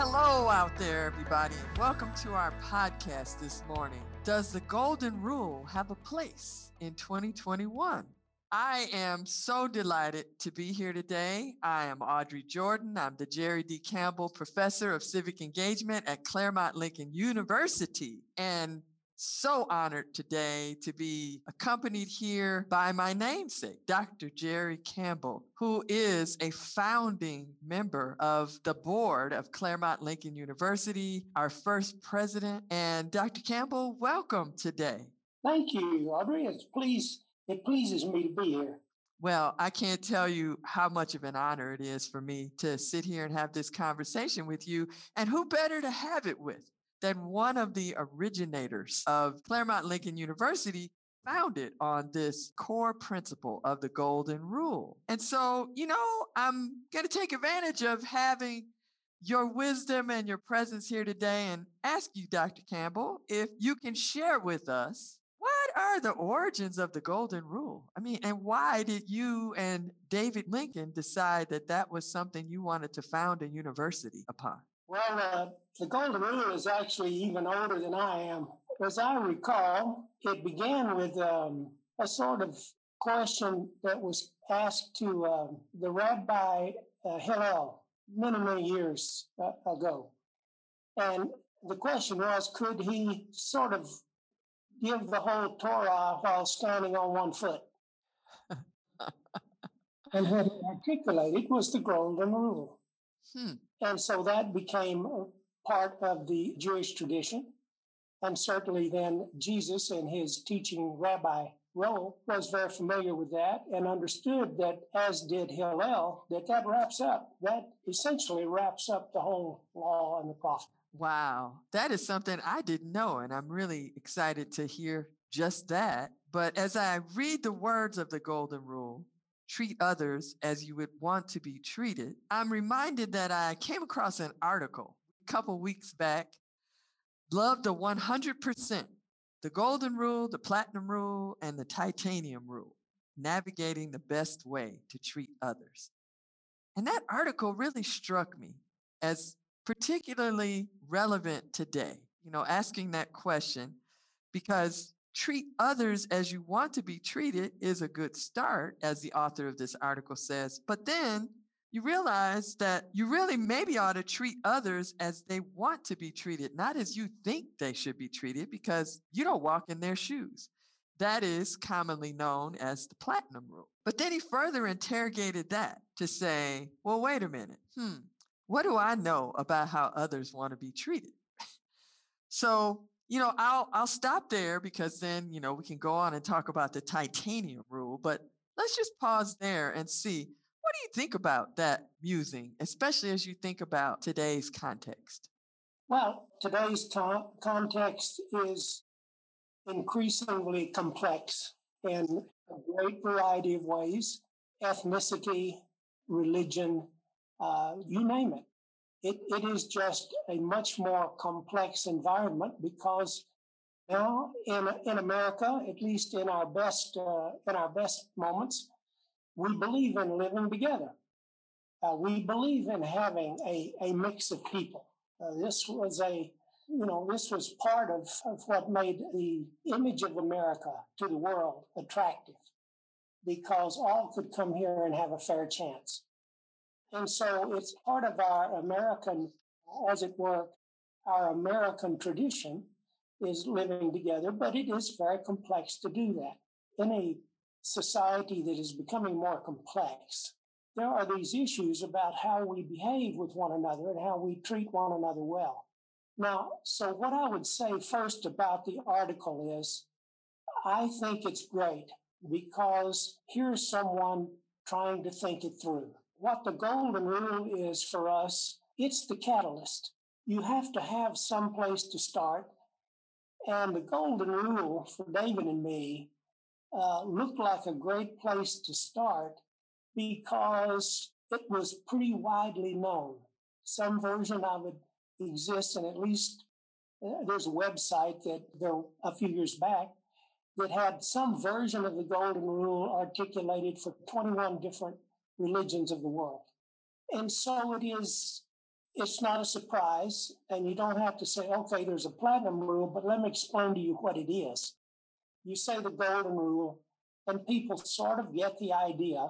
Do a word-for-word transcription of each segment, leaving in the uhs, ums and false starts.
Hello out there, everybody. Welcome to our podcast this morning. Does the Golden Rule have a place in twenty twenty-one? I am so delighted to be here today. I am Audrey Jordan. I'm the Jerry D. Campbell Professor of Civic Engagement at Claremont Lincoln University, and so honored today to be accompanied here by my namesake, Doctor Jerry Campbell, who is a founding member of the board of Claremont Lincoln University, our first president. And Doctor Campbell, welcome today. Thank you, Audrey. It's please, it pleases me to be here. Well, I can't tell you how much of an honor it is for me to sit here and have this conversation with you. And who better to have it with than one of the originators of Claremont Lincoln University, founded on this core principle of the Golden Rule. And so, you know, I'm going to take advantage of having your wisdom and your presence here today and ask you, Doctor Campbell, if you can share with us, what are the origins of the Golden Rule? I mean, and why did you and David Lincoln decide that that was something you wanted to found a university upon? Well, uh, the Golden Rule is actually even older than I am. As I recall, it began with um, a sort of question that was asked to uh, the Rabbi uh, Hillel many, many years uh, ago. And the question was, could he sort of give the whole Torah while standing on one foot? And what he articulated was the Golden Rule. Hmm. And so that became part of the Jewish tradition. And certainly then Jesus and his teaching, Rabbi Roel, was very familiar with that and understood that, as did Hillel, that that wraps up, that essentially wraps up the whole law and the prophet. Wow. That is something I didn't know, and I'm really excited to hear just that. But as I read the words of the Golden Rule, treat others as you would want to be treated, I'm reminded that I came across an article a couple weeks back, Love the one hundred percent, the Golden Rule, the Platinum Rule, and the Titanium Rule, Navigating the Best Way to Treat Others. And that article really struck me as particularly relevant today, you know, asking that question, because treat others as you want to be treated is a good start, as the author of this article says. But then you realize that you really maybe ought to treat others as they want to be treated, not as you think they should be treated, because you don't walk in their shoes. That is commonly known as the Platinum Rule. But then he further interrogated that to say, well, wait a minute. Hmm, what do I know about how others want to be treated? So, You know, I'll I'll stop there, because then, you know, we can go on and talk about the Titanium Rule, but let's just pause there and see, what do you think about that musing, especially as you think about today's context? Well, today's to- context is increasingly complex in a great variety of ways: ethnicity, religion, uh, you name it. It, it is just a much more complex environment, because now in in America, at least in our best uh, in our best moments, we believe in living together. Uh, we believe in having a, a mix of people. Uh, this was a you know this was part of, of what made the image of America to the world attractive, because all could come here and have a fair chance. And so it's part of our American, as it were, our American tradition is living together, but it is very complex to do that. In a society that is becoming more complex, there are these issues about how we behave with one another and how we treat one another well. Now, so what I would say first about the article is, I think it's great, because here's someone trying to think it through. What the Golden Rule is for us, it's the catalyst. You have to have some place to start. And the Golden Rule for David and me uh, looked like a great place to start, because it was pretty widely known. Some version of it exists, and at least uh, there's a website that there a few years back that had some version of the Golden Rule articulated for twenty-one different religions of the world. And so it is, it's not a surprise, and you don't have to say, okay, there's a platinum rule, but let me explain to you what it is. You say the golden rule, and people sort of get the idea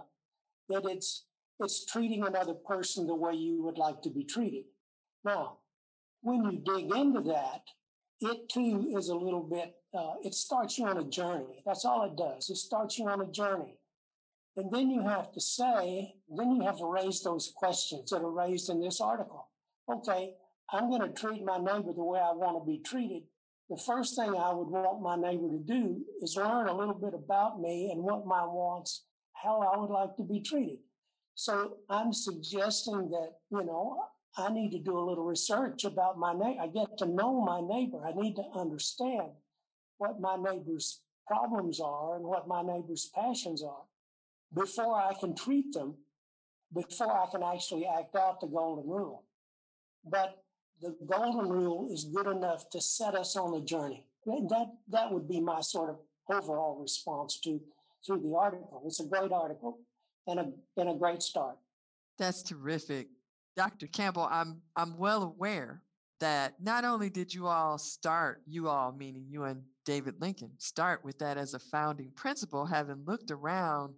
that it's it's treating another person the way you would like to be treated. Now, when you dig into that, it too is a little bit, uh, it starts you on a journey. That's all it does. It starts you on a journey. And then you have to say, then you have to raise those questions that are raised in this article. Okay, I'm going to treat my neighbor the way I want to be treated. The first thing I would want my neighbor to do is learn a little bit about me and what my wants, how I would like to be treated. So I'm suggesting that, you know, I need to do a little research about my neighbor. I get to know my neighbor. I need to understand what my neighbor's problems are and what my neighbor's passions are before I can treat them, before I can actually act out the golden rule. But the golden rule is good enough to set us on a journey. And that, that would be my sort of overall response to through the article. It's a great article and a and a great start. That's terrific. Doctor Campbell, I'm I'm well aware that not only did you all start, you all, meaning you and David Lincoln, start with that as a founding principle, having looked around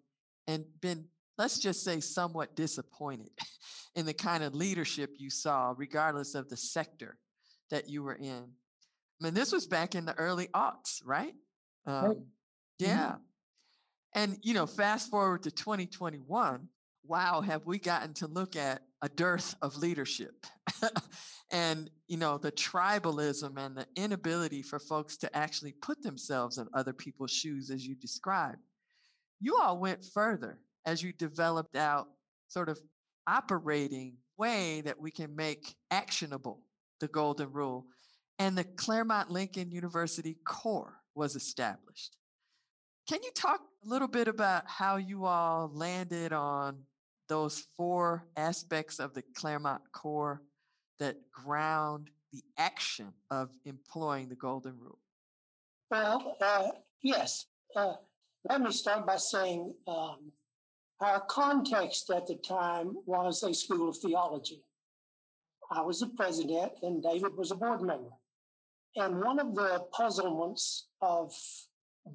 and been, let's just say, somewhat disappointed in the kind of leadership you saw, regardless of the sector that you were in. I mean, this was back in the early aughts, right? Um, right. Yeah. Mm-hmm. And, you know, fast forward to twenty twenty-one, wow, have we gotten to look at a dearth of leadership and, you know, the tribalism and the inability for folks to actually put themselves in other people's shoes, as you described. You all went further as you developed out sort of operating way that we can make actionable the golden rule. And the Claremont Lincoln University Core was established. Can you talk a little bit about how you all landed on those four aspects of the Claremont Core that ground the action of employing the golden rule? Well, uh, yes. Uh, let me start by saying um, our context at the time was a school of theology. I was the president and David was a board member. And one of the puzzlements of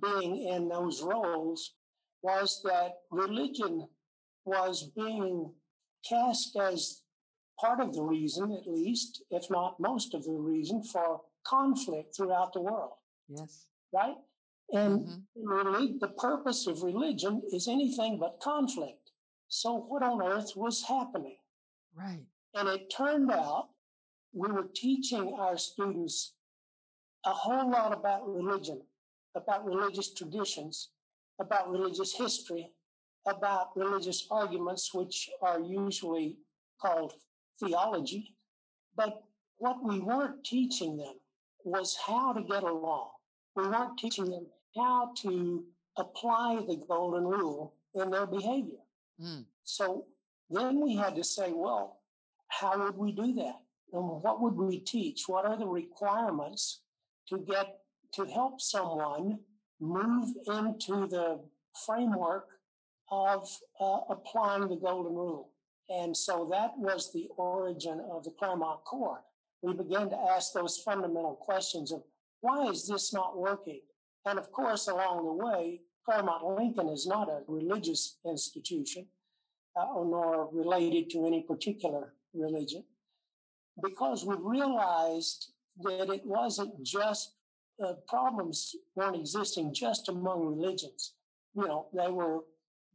being in those roles was that religion was being cast as part of the reason, at least, if not most of the reason, for conflict throughout the world. Yes. Right? And mm-hmm. really, the purpose of religion is anything but conflict. So what on earth was happening? Right. And it turned out we were teaching our students a whole lot about religion, about religious traditions, about religious history, about religious arguments, which are usually called theology. But what we weren't teaching them was how to get along. We weren't teaching them how to apply the golden rule in their behavior. Mm. So then we had to say, well, how would we do that? And what would we teach? What are the requirements to get to help someone move into the framework of uh, applying the golden rule? And so that was the origin of the Claremont Core. We began to ask those fundamental questions of why is this not working? And of course, along the way, Claremont Lincoln is not a religious institution, uh, nor related to any particular religion, because we realized that it wasn't just uh, problems weren't existing just among religions. You know, they were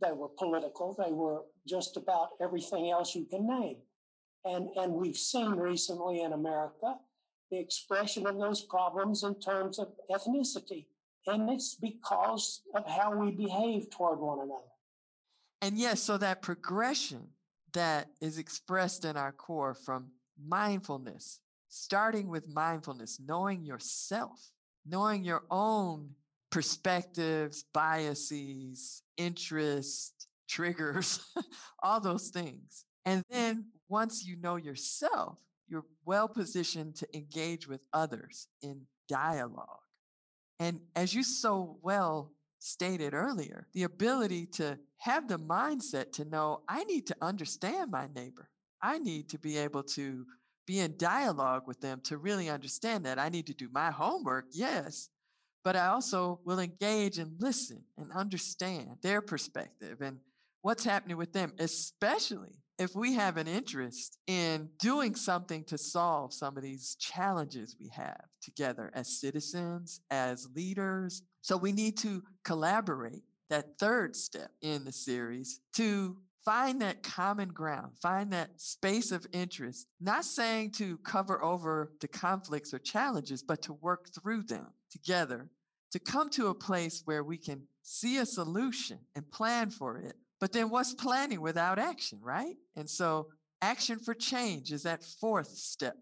They were political. They were just about everything else you can name. And, and we've seen recently in America the expression of those problems in terms of ethnicity. And it's because of how we behave toward one another. And yes, so that progression that is expressed in our core from mindfulness, starting with mindfulness, knowing yourself, knowing your own perspectives, biases, interests, triggers, all those things. And then once you know yourself, you're well positioned to engage with others in dialogue. And as you so well stated earlier, the ability to have the mindset to know, I need to understand my neighbor. I need to be able to be in dialogue with them to really understand that I need to do my homework, yes, but I also will engage and listen and understand their perspective and what's happening with them, especially if we have an interest in doing something to solve some of these challenges we have together as citizens, as leaders. So we need to collaborate, that third step in the series, to find that common ground, find that space of interest, not saying to cover over the conflicts or challenges, but to work through them together, to come to a place where we can see a solution and plan for it. But then what's planning without action, right? And so action for change is that fourth step.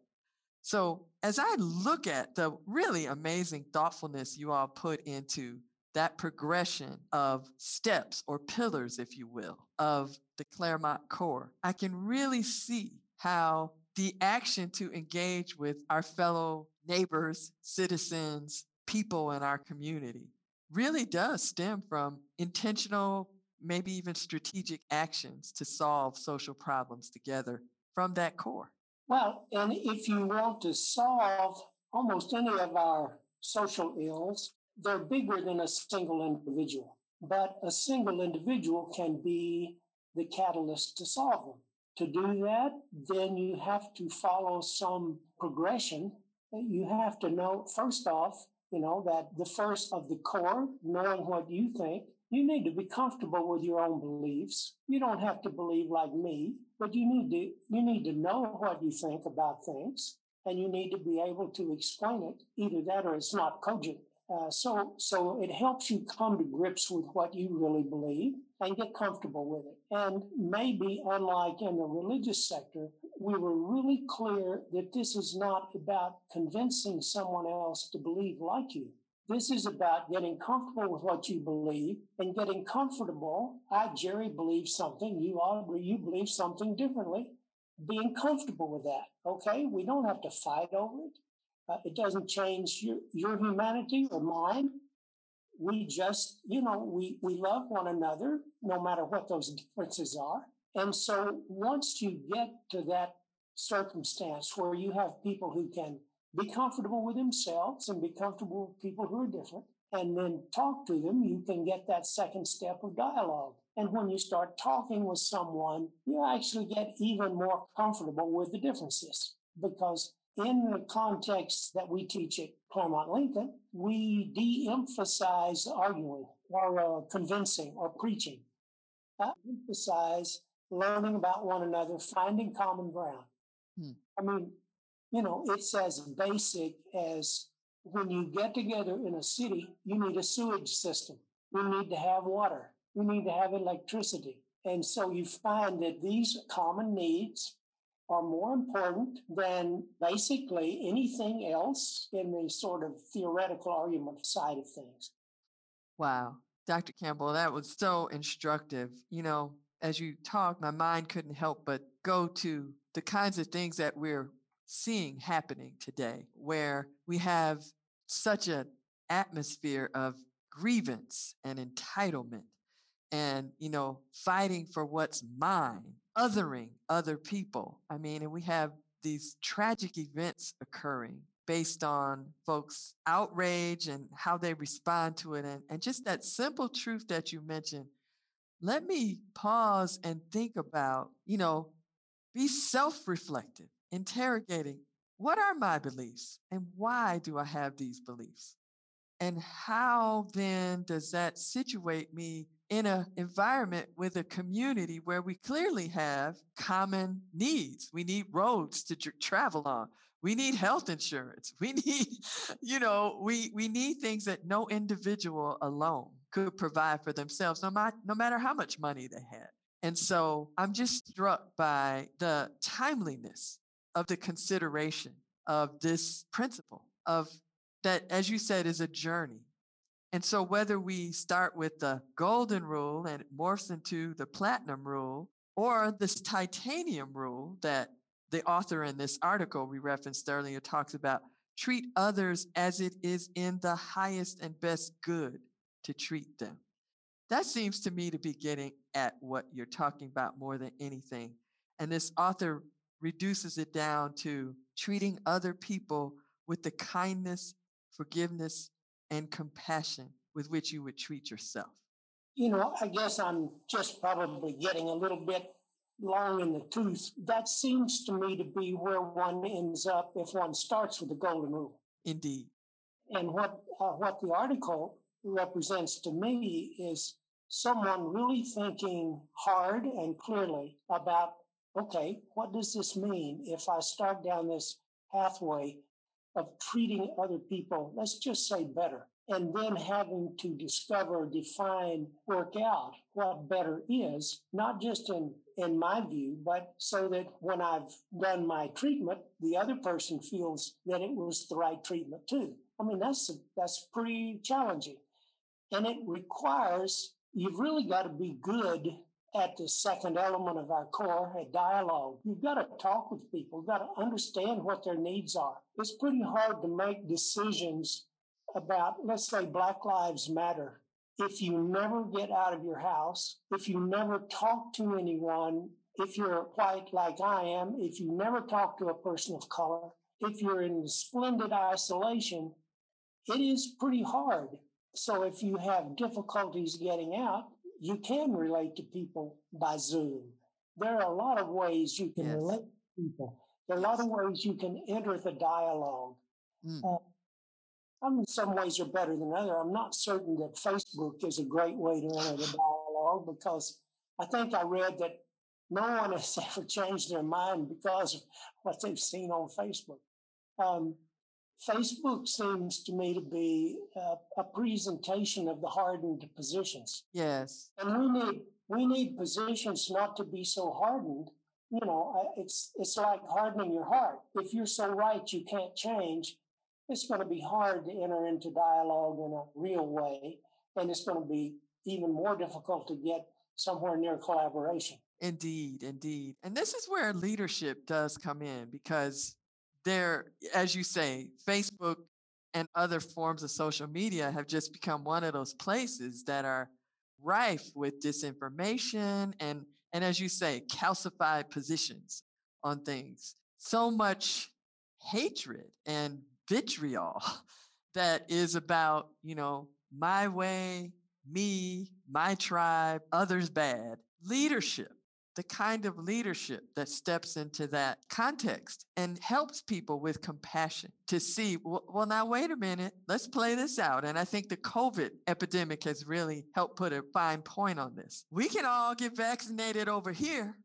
So as I look at the really amazing thoughtfulness you all put into that progression of steps or pillars, if you will, of the Claremont Core, I can really see how the action to engage with our fellow neighbors, citizens, people in our community really does stem from intentional, maybe even strategic actions to solve social problems together from that core. Well, and if you want to solve almost any of our social ills, they're bigger than a single individual, but a single individual can be the catalyst to solve them. To do that, then you have to follow some progression. You have to know, first off, you know, that the first of the core, knowing what you think, you need to be comfortable with your own beliefs. You don't have to believe like me, but you need to, you need to know what you think about things, and you need to be able to explain it. Either that or it's not cogent. Uh, so, so it helps you come to grips with what you really believe and get comfortable with it. And maybe, unlike in the religious sector, we were really clear that this is not about convincing someone else to believe like you. This is about getting comfortable with what you believe and getting comfortable. I, Jerry, believe something. You, Audrey, you believe something differently. Being comfortable with that, okay? We don't have to fight over it. Uh, it doesn't change your, your humanity or mine. We just, you know, we, we love one another, no matter what those differences are. And so once you get to that circumstance where you have people who can be comfortable with themselves and be comfortable with people who are different, and then talk to them, you can get that second step of dialogue. And when you start talking with someone, you actually get even more comfortable with the differences, because in the context that we teach at Claremont Lincoln, we de-emphasize arguing or uh, convincing or preaching. I emphasize learning about one another, finding common ground. Hmm. I mean, you know, it's as basic as when you get together in a city, you need a sewage system. You need to have water. You need to have electricity. And so you find that these common needs are more important than basically anything else in the sort of theoretical argument side of things. Wow. Doctor Campbell, that was so instructive. You know, as you talked, my mind couldn't help but go to the kinds of things that we're seeing happening today, where we have such an atmosphere of grievance and entitlement and, you know, fighting for what's mine, othering other people. I mean, and we have these tragic events occurring based on folks' outrage and how they respond to it. And, and just that simple truth that you mentioned, let me pause and think about, you know, be self-reflective, interrogating what are my beliefs and why do I have these beliefs? And how then does that situate me in an environment with a community where we clearly have common needs? We need roads to tr- travel on. We need health insurance. We need, you know, we, we need things that no individual alone could provide for themselves, no, ma- no matter how much money they had. And so I'm just struck by the timeliness of the consideration of this principle of that, as you said, is a journey. And so whether we start with the golden rule and it morphs into the platinum rule or this titanium rule that the author in this article we referenced earlier talks about, treat others as it is in the highest and best good to treat them. That seems to me to be getting at what you're talking about more than anything. And this author reduces it down to treating other people with the kindness, forgiveness, and compassion with which you would treat yourself. You know, I guess I'm just probably getting a little bit long in the tooth. That seems to me to be where one ends up if one starts with the golden rule. Indeed. And what uh, what the article represents to me is someone really thinking hard and clearly about, okay, what does this mean if I start down this pathway of treating other people, let's just say better, and then having to discover, define, work out what better is, not just in, in my view, but so that when I've done my treatment, the other person feels that it was the right treatment too. I mean, that's that's pretty challenging. And it requires, you've really got to be good at the second element of our core, at dialogue. You've got to talk with people. You've got to understand what their needs are. It's pretty hard to make decisions about, let's say, Black Lives Matter. If you never get out of your house, if you never talk to anyone, if you're white like I am, if you never talk to a person of color, if you're in splendid isolation, it is pretty hard. So if you have difficulties getting out, you can relate to people by Zoom. There are a lot of ways you can yes. relate to people. There are a lot of ways you can enter the dialogue. Mm. Uh, I mean, some ways are better than others. I'm not certain that Facebook is a great way to enter the dialogue because I think I read that no one has ever changed their mind because of what they've seen on Facebook. Um, Facebook seems to me to be a, a presentation of the hardened positions. Yes. And we need we need positions not to be so hardened. You know, it's it's like hardening your heart. If you're so right you can't change, it's going to be hard to enter into dialogue in a real way, and it's going to be even more difficult to get somewhere near collaboration. Indeed, indeed. And this is where leadership does come in because there, as you say, Facebook and other forms of social media have just become one of those places that are rife with disinformation and, and as you say, calcified positions on things. So much hatred and vitriol that is about, you know, my way, me, my tribe, others bad. Leadership, the kind of leadership that steps into that context and helps people with compassion to see, well, well, now, wait a minute, let's play this out. And I think the COVID epidemic has really helped put a fine point on this. We can all get vaccinated over here.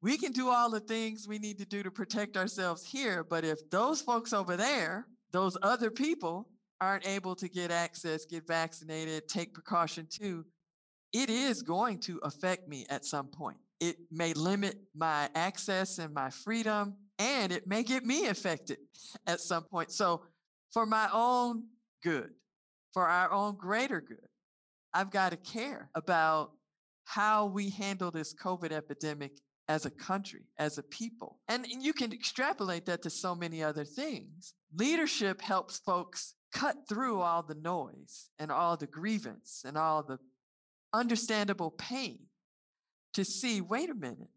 We can do all the things we need to do to protect ourselves here. But if those folks over there, those other people aren't able to get access, get vaccinated, take precaution too, it is going to affect me at some point. It may limit my access and my freedom, and it may get me affected at some point. So for my own good, for our own greater good, I've got to care about how we handle this COVID epidemic as a country, as a people. And you can extrapolate that to so many other things. Leadership helps folks cut through all the noise and all the grievance and all the understandable pain to see, wait a minute,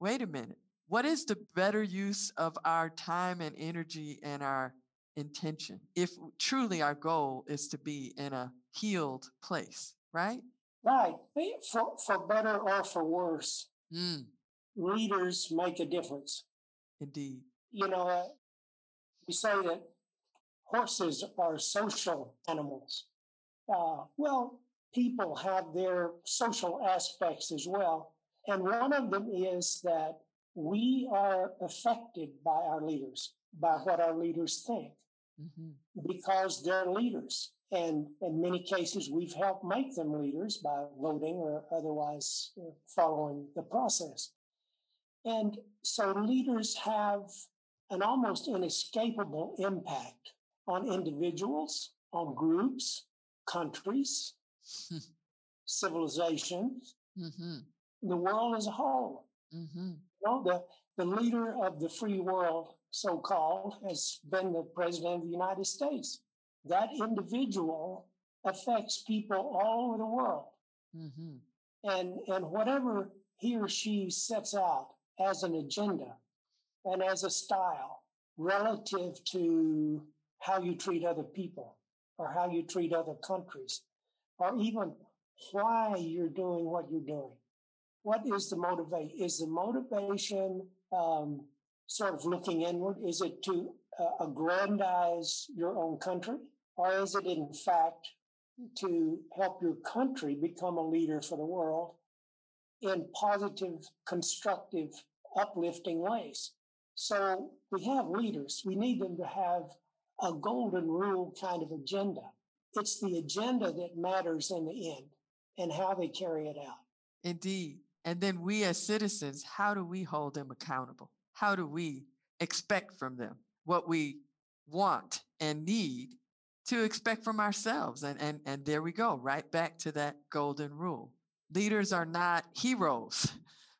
wait a minute. What is the better use of our time and energy and our intention if truly our goal is to be in a healed place, right? Right. For, for better or for worse, mm. leaders make a difference. Indeed. You know, uh, we say that horses are social animals. Uh, well, people have their social aspects as well. And one of them is that we are affected by our leaders, by what our leaders think, mm-hmm. because they're leaders. And in many cases, we've helped make them leaders by voting or otherwise following the process. And so leaders have an almost inescapable impact on individuals, on groups, countries, civilizations, mm-hmm. the world as a whole. Mm-hmm. You know, the, the leader of the free world, so-called, has been the president of the United States. That individual affects people all over the world. Mm-hmm. And, and whatever he or she sets out as an agenda and as a style relative to how you treat other people or how you treat other countries or even why you're doing what you're doing. What is the motivation? Is the motivation um, sort of looking inward? Is it to uh, aggrandize your own country? Or is it, in fact, to help your country become a leader for the world in positive, constructive, uplifting ways? So we have leaders. We need them to have a golden rule kind of agenda. It's the agenda that matters in the end and how they carry it out. Indeed. And then we as citizens, how do we hold them accountable? How do we expect from them what we want and need to expect from ourselves? And, and, and there we go, right back to that golden rule. Leaders are not heroes.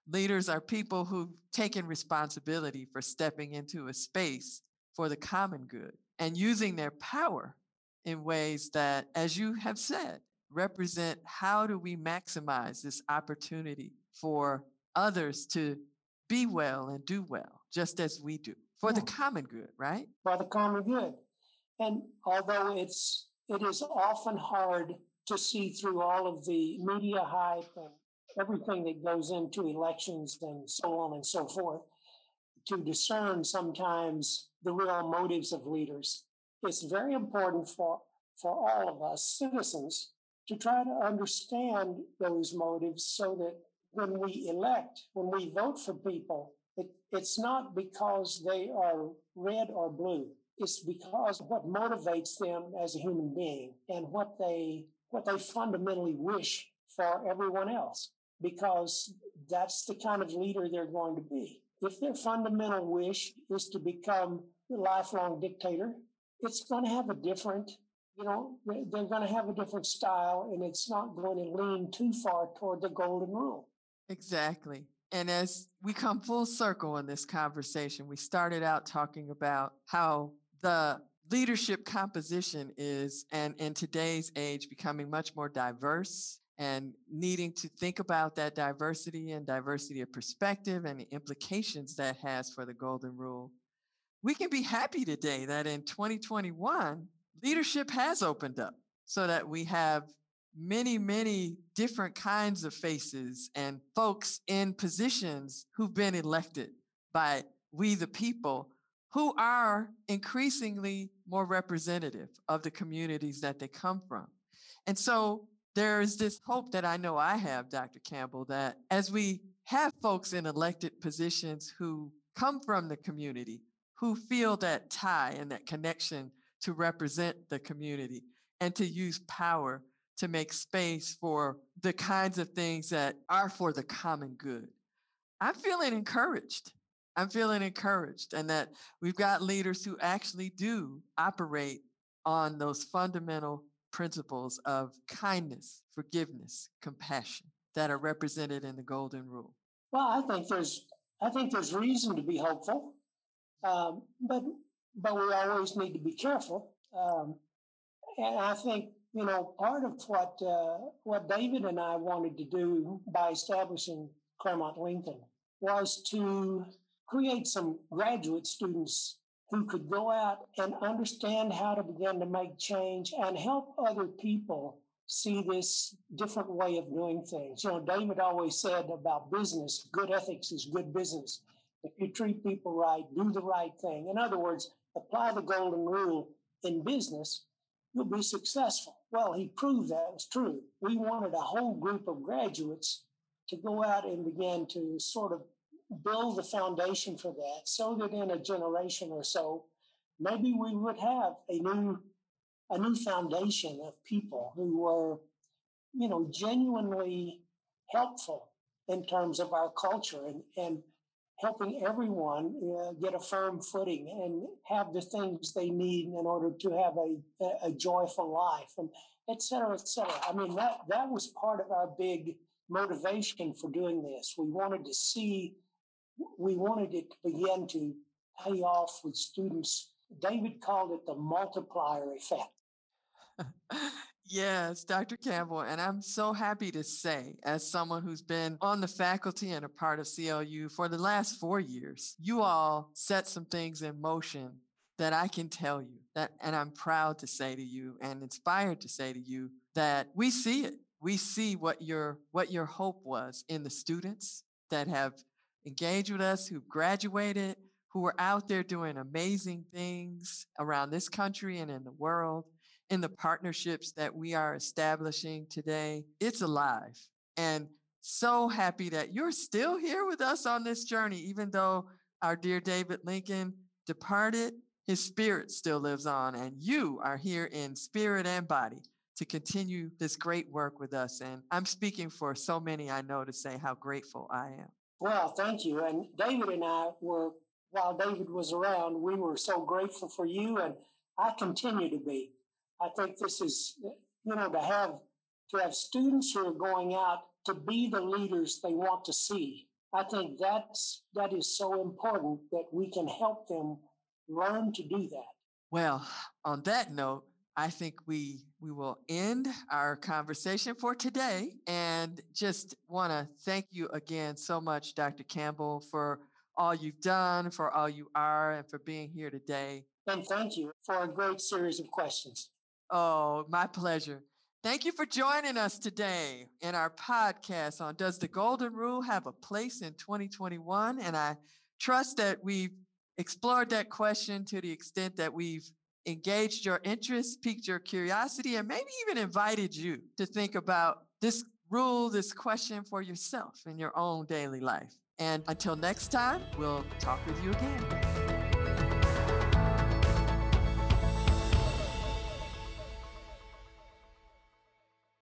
Leaders are people who've taken responsibility for stepping into a space for the common good and using their power in ways that, as you have said, represent how do we maximize this opportunity for others to be well and do well, just as we do, for yeah. the common good, right? For the common good. And although it's, it is often hard to see through all of the media hype and everything that goes into elections and so on and so forth, to discern sometimes the real motives of leaders, it's very important for, for all of us citizens to try to understand those motives so that when we elect, when we vote for people, it, it's not because they are red or blue. It's because of what motivates them as a human being and what they what they fundamentally wish for everyone else, because that's the kind of leader they're going to be. If their fundamental wish is to become a lifelong dictator, it's going to have a different, you know, they're going to have a different style, and it's not going to lean too far toward the golden rule. Exactly. And as we come full circle in this conversation, we started out talking about how the leadership composition is, and in today's age, becoming much more diverse and needing to think about that diversity and diversity of perspective and the implications that has for the golden rule. We can be happy today that in twenty twenty-one, leadership has opened up so that we have many, many different kinds of faces and folks in positions who've been elected by we the people, who are increasingly more representative of the communities that they come from. And so there is this hope that I know I have, Doctor Campbell, that as we have folks in elected positions who come from the community, who feel that tie and that connection to represent the community and to use power to make space for the kinds of things that are for the common good. I'm feeling encouraged. I'm feeling encouraged, and that we've got leaders who actually do operate on those fundamental principles of kindness, forgiveness, compassion that are represented in the golden rule. Well, I think there's I think there's reason to be hopeful, um, but but we always need to be careful. Um, and I think, you know, part of what uh, what David and I wanted to do by establishing Claremont Lincoln was to create some graduate students who could go out and understand how to begin to make change and help other people see this different way of doing things. You know, David always said about business, good ethics is good business. If you treat people right, do the right thing. In other words, apply the golden rule in business, you'll be successful. Well, he proved that was true. We wanted a whole group of graduates to go out and begin to sort of build the foundation for that so that in a generation or so, maybe we would have a new a new foundation of people who were, you know, genuinely helpful in terms of our culture and, and helping everyone uh, get a firm footing and have the things they need in order to have a, a joyful life, and et cetera, et cetera. I mean, that, that was part of our big motivation for doing this. We wanted to see We wanted it to begin to pay off with students. David called it the multiplier effect. Yes, Doctor Campbell. And I'm so happy to say, as someone who's been on the faculty and a part of C L U for the last four years, you all set some things in motion that I can tell you that, and I'm proud to say to you and inspired to say to you that we see it. We see what your, what your hope was in the students that have engaged with us, who graduated, who are out there doing amazing things around this country and in the world, in the partnerships that we are establishing today. It's alive. And so happy that you're still here with us on this journey, even though our dear David Lincoln departed, his spirit still lives on, and you are here in spirit and body to continue this great work with us. And I'm speaking for so many I know to say how grateful I am. Well, thank you. And David and I were, while David was around, we were so grateful for you, and I continue to be. I think this is, you know, to have to have students who are going out to be the leaders they want to see. I think that's, that is so important that we can help them learn to do that. Well, on that note, I think we we will end our conversation for today, and just want to thank you again so much, Doctor Campbell, for all you've done, for all you are, and for being here today. And thank you for a great series of questions. Oh, my pleasure. Thank you for joining us today in our podcast on Does the Golden Rule Have a Place in twenty twenty-one? And I trust that we've explored that question to the extent that we've engaged your interest, piqued your curiosity, and maybe even invited you to think about this rule, this question for yourself in your own daily life. And until next time, we'll talk with you again.